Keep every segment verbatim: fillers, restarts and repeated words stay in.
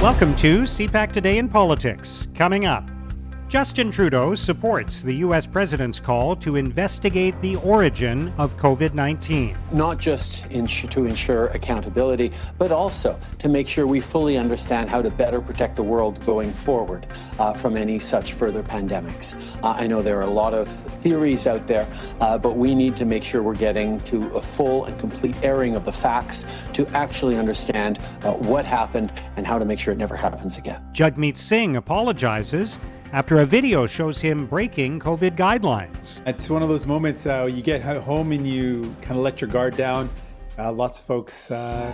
Welcome to C PAC Today in Politics. Coming up, Justin Trudeau supports the U S president's call to investigate the origin of covid nineteen. Not just insu- to ensure accountability, but also to make sure we fully understand how to better protect the world going forward uh, from any such further pandemics. Uh, I know there are a lot of theories out there, uh, but we need to make sure we're getting to a full and complete airing of the facts to actually understand uh, what happened and how to make sure it never happens again. Jagmeet Singh apologizes after a video shows him breaking COVID guidelines. It's one of those moments uh, you get home and you kind of let your guard down. Uh, lots of folks uh,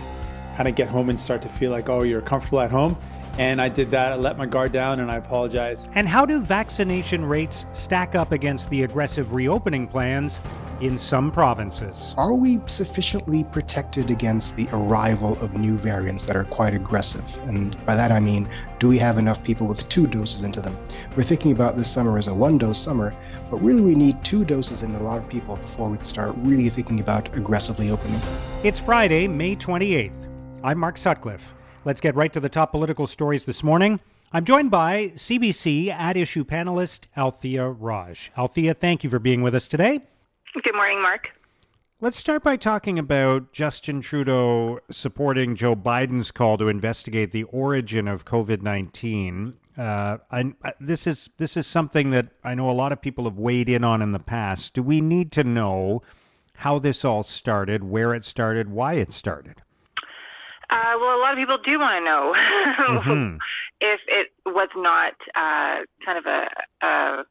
kind of get home and start to feel like, oh, you're comfortable at home. And I did that. I let my guard down and I apologize. And how do vaccination rates stack up against the aggressive reopening plans in some provinces? Are we sufficiently protected against the arrival of new variants that are quite aggressive? And by that I mean, do we have enough people with two doses into them? We're thinking about this summer as a one-dose summer, but really we need two doses in a lot of people before we can start really thinking about aggressively opening. It's Friday, May twenty-eighth. I'm Mark Sutcliffe. Let's get right to the top political stories this morning. I'm joined by C B C at-issue panelist Althea Raj. Althea, thank you for being with us today. Good morning, Mark. Let's start by talking about Justin Trudeau supporting Joe Biden's call to investigate the origin of covid nineteen. Uh, I, I, this is this is something that I know a lot of people have weighed in on in the past. Do we need to know how this all started, where it started, why it started? Uh, well, a lot of people do want to know mm-hmm. if it was not uh, kind of a... a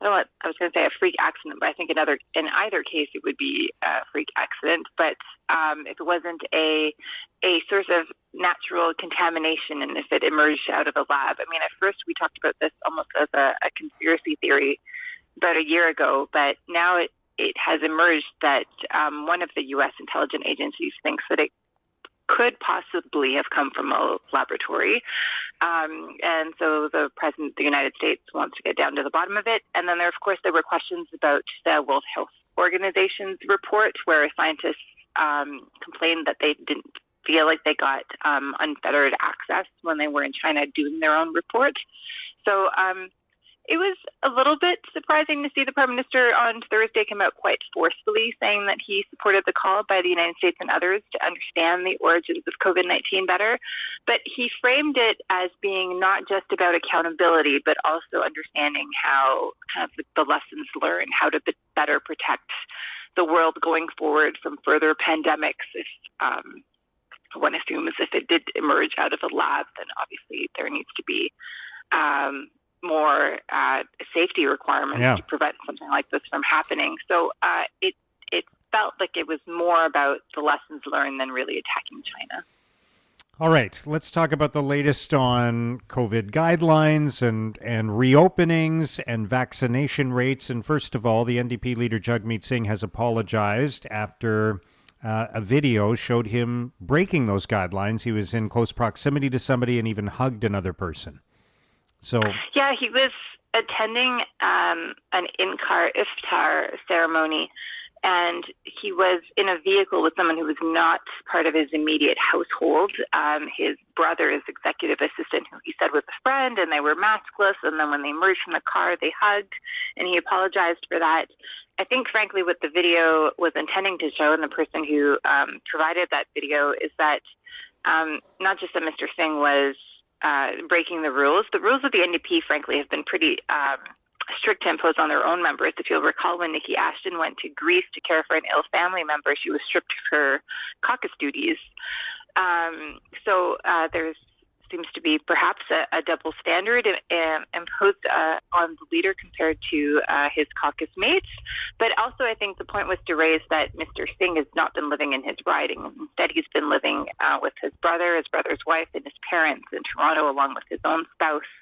I was going to say a freak accident, but I think another in either case it would be a freak accident. But um, if it wasn't a a source of natural contamination, and if it emerged out of a lab, I mean, at first we talked about this almost as a, a conspiracy theory about a year ago, but now it it has emerged that um, one of the U S intelligence agencies thinks that it could possibly have come from a laboratory. Um, and so the President of the United States wants to get down to the bottom of it. And then, there, of course, there were questions about the World Health Organization's report, where scientists um, complained that they didn't feel like they got um, unfettered access when they were in China doing their own report. So um, it was a little bit surprising to see the Prime Minister on Thursday come out quite forcefully saying that he supported the call by the United States and others to understand the origins of covid nineteen better. But he framed it as being not just about accountability, but also understanding how kind of the lessons learned, how to better protect the world going forward from further pandemics. If um, one assumes if it did emerge out of a lab, then obviously there needs to be um, more uh, safety requirements yeah. to prevent something like this from happening. So uh, it it felt like it was more about the lessons learned than really attacking China. All right, let's talk about the latest on COVID guidelines and, and reopenings and vaccination rates. And first of all, the N D P leader Jagmeet Singh has apologized after uh, a video showed him breaking those guidelines. He was in close proximity to somebody and even hugged another person. So yeah, he was attending um, an in-car iftar ceremony, and he was in a vehicle with someone who was not part of his immediate household. Um, his brother's executive assistant, who he said was a friend, and they were maskless, and then when they emerged from the car, they hugged, and he apologized for that. I think, frankly, what the video was intending to show, and the person who um, provided that video, is that um, not just that Mister Singh was Uh, breaking the rules. The rules of the N D P, frankly, have been pretty um, strict to impose on their own members. If you'll recall, when Nikki Ashton went to Greece to care for an ill family member, she was stripped of her caucus duties. Um, so uh, there seems to be perhaps a, a double standard um, imposed uh, on the leader compared to uh, his caucus mates. But also, I think the point was to raise that Mister Singh has not been living in his riding. Instead, he's been living uh, with his brother, his brother's wife, and his parents in Toronto, along with his own spouse.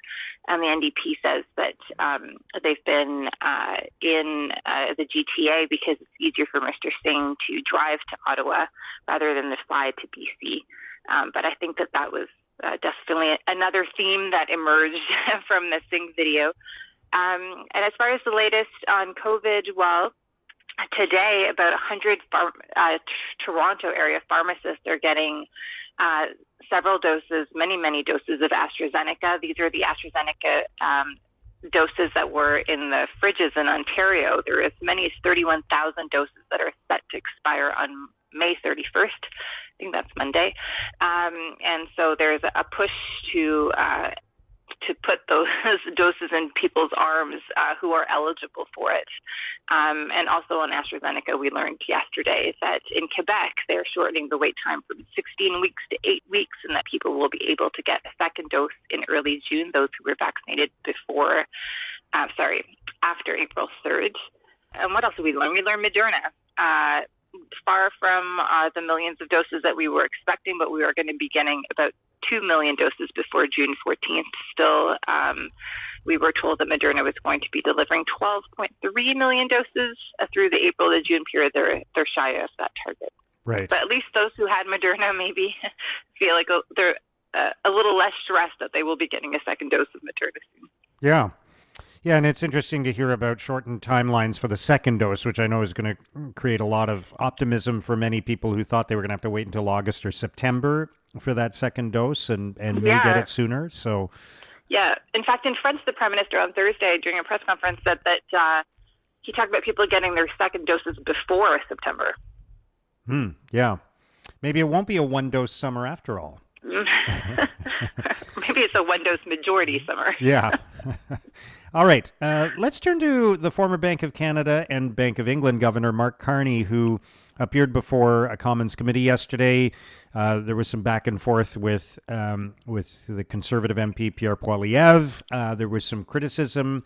And the N D P says that um, they've been uh, in uh, the G T A because it's easier for Mister Singh to drive to Ottawa rather than to fly to B C. Um, but I think that that was Uh, definitely another theme that emerged from the Singh video. Um, and as far as the latest on COVID, well, today about one hundred phar- uh, t- Toronto area pharmacists are getting uh, several doses, many, many doses of AstraZeneca. These are the AstraZeneca um, doses that were in the fridges in Ontario. There are as many as thirty-one thousand doses that are set to expire on May thirty-first. I think that's Monday. Um, and so there's a push to uh, to put those doses in people's arms uh, who are eligible for it. Um, and also on AstraZeneca, we learned yesterday that in Quebec, they're shortening the wait time from sixteen weeks to eight weeks, and that people will be able to get a second dose in early June, those who were vaccinated before, uh, sorry, after April third. And what else did we learn? We learned Moderna. Uh, far from uh, the millions of doses that we were expecting, but we are going to be getting about two million doses before June fourteenth. Still, um, we were told that Moderna was going to be delivering twelve point three million doses uh, through the April to June period. They're, they're shy of that target. Right. But at least those who had Moderna maybe feel like a, they're uh, a little less stressed that they will be getting a second dose of Moderna soon. Yeah. Yeah, and it's interesting to hear about shortened timelines for the second dose, which I know is going to create a lot of optimism for many people who thought they were going to have to wait until August or September for that second dose and, and may yeah. get it sooner. So, yeah. In fact, in France, the Prime Minister on Thursday during a press conference said that uh, he talked about people getting their second doses before September. Hmm. Yeah. Maybe it won't be a one-dose summer after all. Maybe it's a one-dose majority summer. Yeah. All right. Uh, let's turn to the former Bank of Canada and Bank of England Governor Mark Carney, who appeared before a Commons committee yesterday. Uh, there was some back and forth with um, with the Conservative M P Pierre Poilievre. Uh, there was some criticism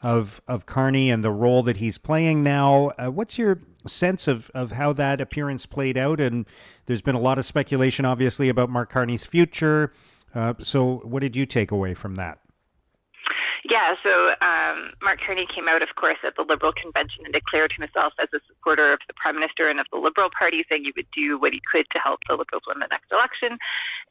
of of Carney and the role that he's playing now. Uh, what's your sense of, of how that appearance played out? And there's been a lot of speculation, obviously, about Mark Carney's future. Uh, so what did you take away from that? Yeah, so um, Mark Carney came out, of course, at the Liberal Convention and declared himself as a supporter of the Prime Minister and of the Liberal Party, saying he would do what he could to help the Liberals win the next election.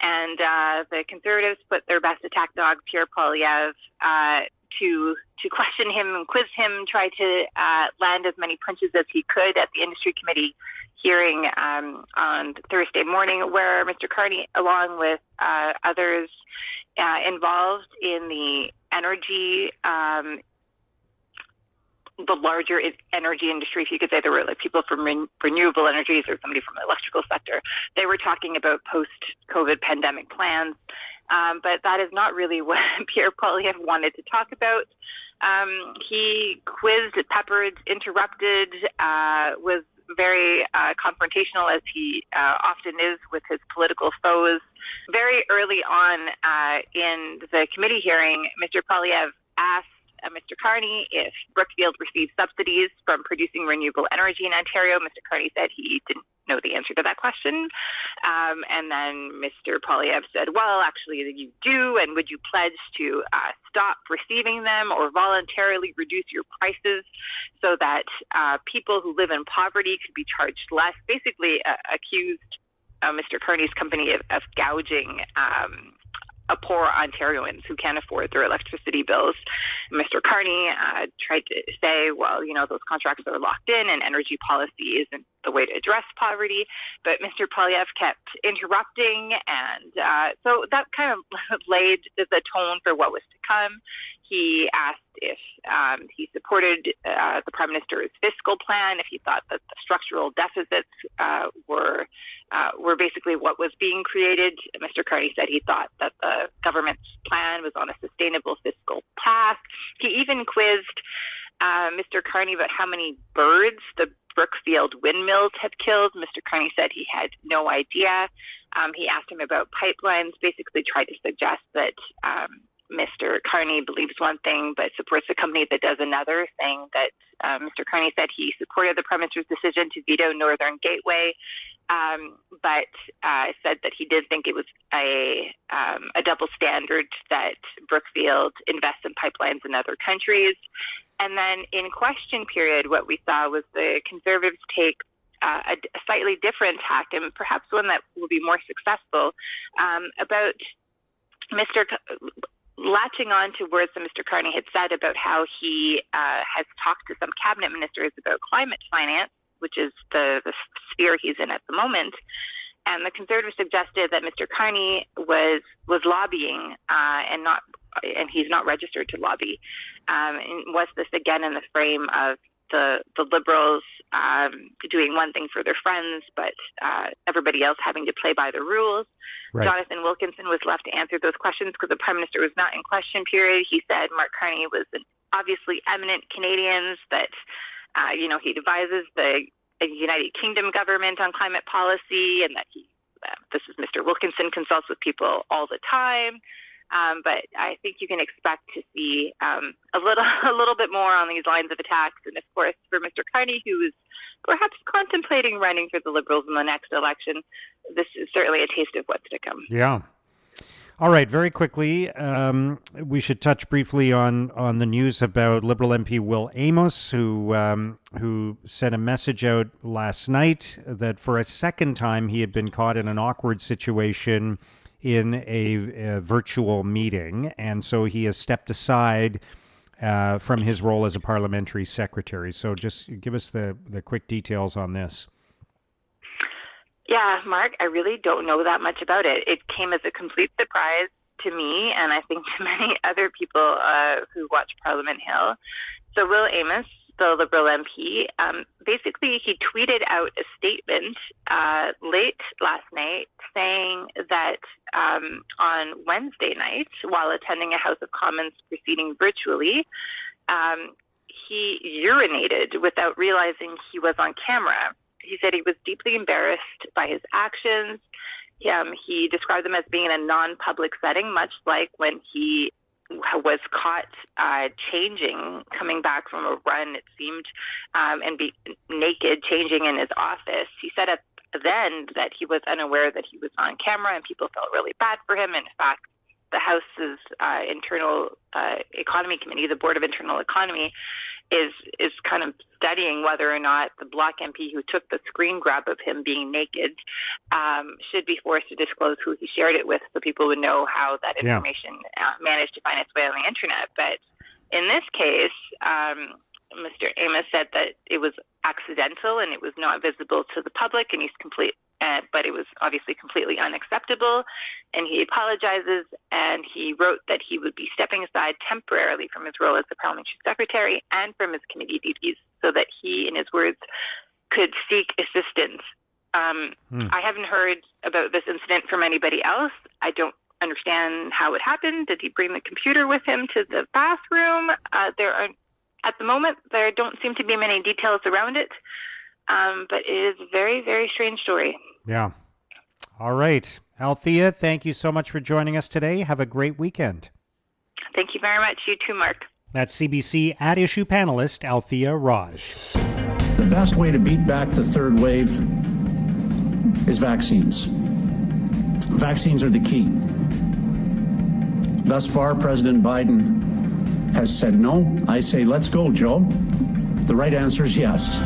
And uh, the Conservatives put their best attack dog, Pierre Poilievre, uh, to to question him and quiz him, try to uh, land as many punches as he could at the industry committee hearing um, on Thursday morning, where Mister Carney, along with uh, others uh, involved in the energy, um, the larger energy industry, if you could say, there were like people from re- renewable energies or somebody from the electrical sector, they were talking about post-COVID pandemic plans. Um, but that is not really what Pierre Poilievre wanted to talk about. Um, he quizzed, peppered, interrupted, uh, was very uh, confrontational, as he uh, often is with his political foes. Very early on uh, in the committee hearing, Mister Poilievre asked uh, Mister Carney if Brookfield received subsidies from producing renewable energy in Ontario. Mister Carney said he didn't know the answer to that question. Um, and then Mister Poilievre said, well, actually, you do, and would you pledge to uh, stop receiving them or voluntarily reduce your prices so that uh, people who live in poverty could be charged less? Basically uh, accused uh, Mister Carney's company of, of gouging um, a poor Ontarians who can't afford their electricity bills. Mister Carney uh, tried to say, well, you know, those contracts are locked in and energy policy isn't the way to address poverty. But Mister Poilievre kept interrupting. And uh, so that kind of laid the tone for what was to come. He asked if um, he supported uh, the Prime Minister's fiscal plan, if he thought that the structural deficits uh, were uh, were basically what was being created. Mister Carney said he thought that the government's plan was on a sustainable fiscal path. He even quizzed uh, Mister Carney about how many birds the Brookfield windmills have killed. Mister Carney said he had no idea. Um, he asked him about pipelines, basically tried to suggest that um, Mister Carney believes one thing but supports a company that does another, saying that uh, Mister Carney said he supported the Prime Minister's decision to veto Northern Gateway, um, but uh, said that he did think it was a, um, a double standard that Brookfield invests in pipelines in other countries. And then in question period, what we saw was the Conservatives take Uh, a, a slightly different tact, and perhaps one that will be more successful, um, about Mister C- latching on to words that Mister Carney had said about how he uh, has talked to some cabinet ministers about climate finance, which is the, the sphere he's in at the moment, And the Conservatives suggested that Mister Carney was was lobbying, uh, and not, and he's not registered to lobby. Um, and was this again in the frame of the the Liberals um, doing one thing for their friends, but uh, everybody else having to play by the rules? Right. Jonathan Wilkinson was left to answer those questions because the Prime Minister was not in question period. He said Mark Carney was an obviously eminent Canadians, that uh, you know, he advises the a United Kingdom government on climate policy, and that he, uh, this is Mister Wilkinson, consults with people all the time. Um, but I think you can expect to see um, a little, a little bit more on these lines of attacks. And of course, for Mister Carney, who is perhaps contemplating running for the Liberals in the next election, this is certainly a taste of what's to come. Yeah. All right. Very quickly, um, we should touch briefly on, on the news about Liberal M P Will Amos, who um, who sent a message out last night that for a second time he had been caught in an awkward situation in a, a virtual meeting, and so he has stepped aside uh, from his role as a parliamentary secretary. So just give us the, the quick details on this. Yeah, Mark, I really don't know that much about it. It came as a complete surprise to me, and I think to many other people uh, who watch Parliament Hill. So Will Amos, the Liberal M P, um, basically he tweeted out a statement uh, late last night saying that um, on Wednesday night, while attending a House of Commons proceeding virtually, um, he urinated without realizing he was on camera. He said he was deeply embarrassed by his actions. Um, he described them as being in a non-public setting, much like when he was caught uh, changing, coming back from a run, it seemed, um, and be naked, changing in his office. He said at then that he was unaware that he was on camera, and people felt really bad for him. In fact, the House's uh, Internal uh, Economy Committee, the Board of Internal Economy, is is kind of studying whether or not the Bloc M P who took the screen grab of him being naked um, should be forced to disclose who he shared it with, so people would know how that information yeah. uh, managed to find its way on the internet. But in this case, um, Mister Amos said that it was accidental and it was not visible to the public, and he's complete. Uh, but it was obviously completely unacceptable, and he apologizes, and he wrote that he would be stepping aside temporarily from his role as the parliamentary secretary and from his committee duties so that he, in his words, could seek assistance. Um, hmm. I haven't heard about this incident from anybody else. I don't understand how it happened. Did he bring the computer with him to the bathroom? Uh, there are, at the moment, there don't seem to be many details around it. Um, but it is a very, very strange story. Yeah. All right. Althea, thank you so much for joining us today. Have a great weekend. Thank you very much. You too, Mark. That's C B C At Issue panelist Althea Raj. The best way to beat back the third wave is vaccines. Vaccines are the key. Thus far, President Biden has said no. I say, let's go, Joe. The right answer is yes.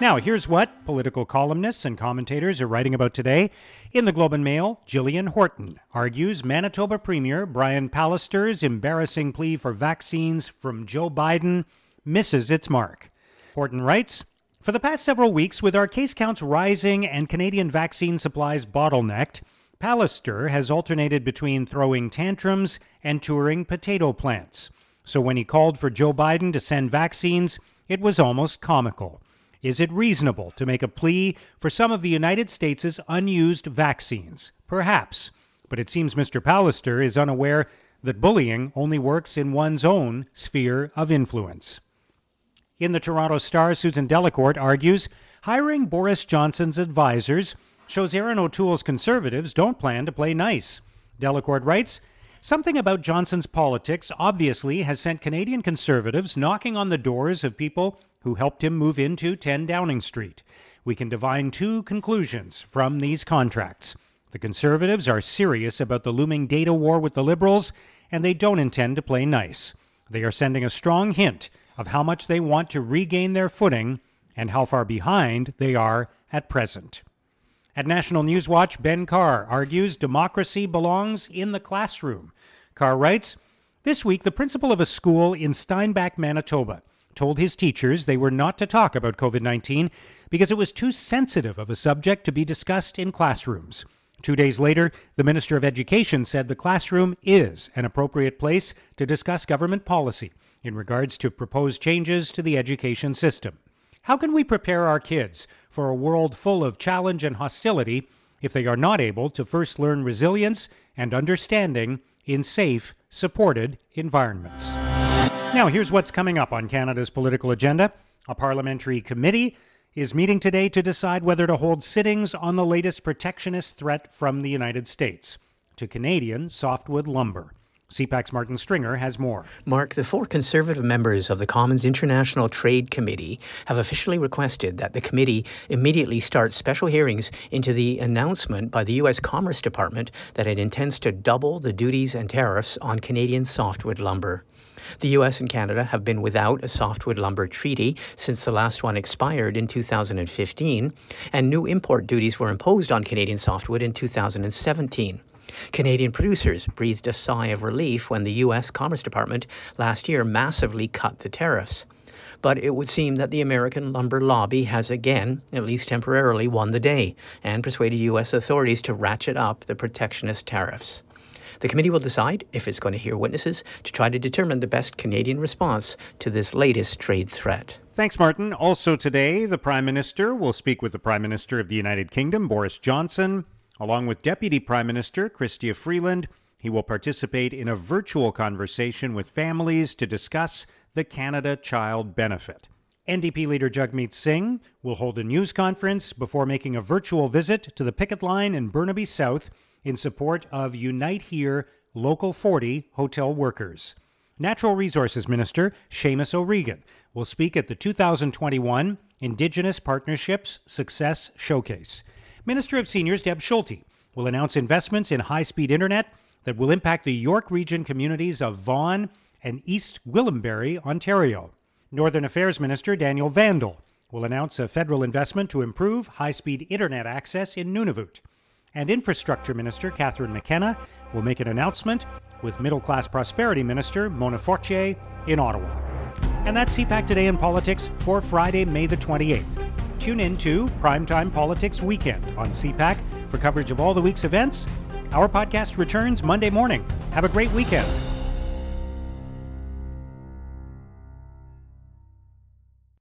Now, here's what political columnists and commentators are writing about today. In the Globe and Mail, Jillian Horton argues Manitoba Premier Brian Pallister's embarrassing plea for vaccines from Joe Biden misses its mark. Horton writes, for the past several weeks, with our case counts rising and Canadian vaccine supplies bottlenecked, Pallister has alternated between throwing tantrums and touring potato plants. So when he called for Joe Biden to send vaccines, it was almost comical. Is it reasonable to make a plea for some of the United States' unused vaccines? Perhaps. But it seems Mister Pallister is unaware that bullying only works in one's own sphere of influence. In the Toronto Star, Susan Delacourt argues, hiring Boris Johnson's advisors shows Erin O'Toole's Conservatives don't plan to play nice. Delacourt writes, something about Johnson's politics obviously has sent Canadian Conservatives knocking on the doors of people who helped him move into ten Downing Street. We can divine two conclusions from these contracts. The Conservatives are serious about the looming data war with the Liberals, and they don't intend to play nice. They are sending a strong hint of how much they want to regain their footing and how far behind they are at present. At National News Watch, Ben Carr argues democracy belongs in the classroom. Carr writes, this week, the principal of a school in Steinbach, Manitoba, told his teachers they were not to talk about COVID nineteen because it was too sensitive of a subject to be discussed in classrooms. Two days later, the Minister of Education said the classroom is an appropriate place to discuss government policy in regards to proposed changes to the education system. How can we prepare our kids for a world full of challenge and hostility if they are not able to first learn resilience and understanding in safe, supported environments? Now, here's what's coming up on Canada's political agenda. A parliamentary committee is meeting today to decide whether to hold sittings on the latest protectionist threat from the United States to Canadian softwood lumber. C PAC's Martin Stringer has more. Mark, the four Conservative members of the Commons International Trade Committee have officially requested that the committee immediately start special hearings into the announcement by the U S Commerce Department that it intends to double the duties and tariffs on Canadian softwood lumber. The U S and Canada have been without a softwood lumber treaty since the last one expired in two thousand fifteen, and new import duties were imposed on Canadian softwood in two thousand seventeen. Canadian producers breathed a sigh of relief when the U S Commerce Department last year massively cut the tariffs. But it would seem that the American lumber lobby has again, at least temporarily, won the day and persuaded U S authorities to ratchet up the protectionist tariffs. The committee will decide if it's going to hear witnesses to try to determine the best Canadian response to this latest trade threat. Thanks, Martin. Also today, the Prime Minister will speak with the Prime Minister of the United Kingdom, Boris Johnson, along with Deputy Prime Minister Chrystia Freeland. He will participate in a virtual conversation with families to discuss the Canada Child Benefit. N D P leader Jagmeet Singh will hold a news conference before making a virtual visit to the picket line in Burnaby South in support of Unite Here Local forty hotel workers. Natural Resources Minister Seamus O'Regan will speak at the two thousand twenty-one Indigenous Partnerships Success Showcase. Minister of Seniors Deb Schulte will announce investments in high-speed internet that will impact the York region communities of Vaughan and East Gwillimbury, Ontario. Northern Affairs Minister Daniel Vandal will announce a federal investment to improve high-speed internet access in Nunavut. And Infrastructure Minister Catherine McKenna will make an announcement with Middle-Class Prosperity Minister Mona Fortier in Ottawa. And that's C PAC Today in Politics for Friday, May the twenty-eighth. Tune in to Primetime Politics Weekend on C PAC for coverage of all the week's events. Our podcast returns Monday morning. Have a great weekend.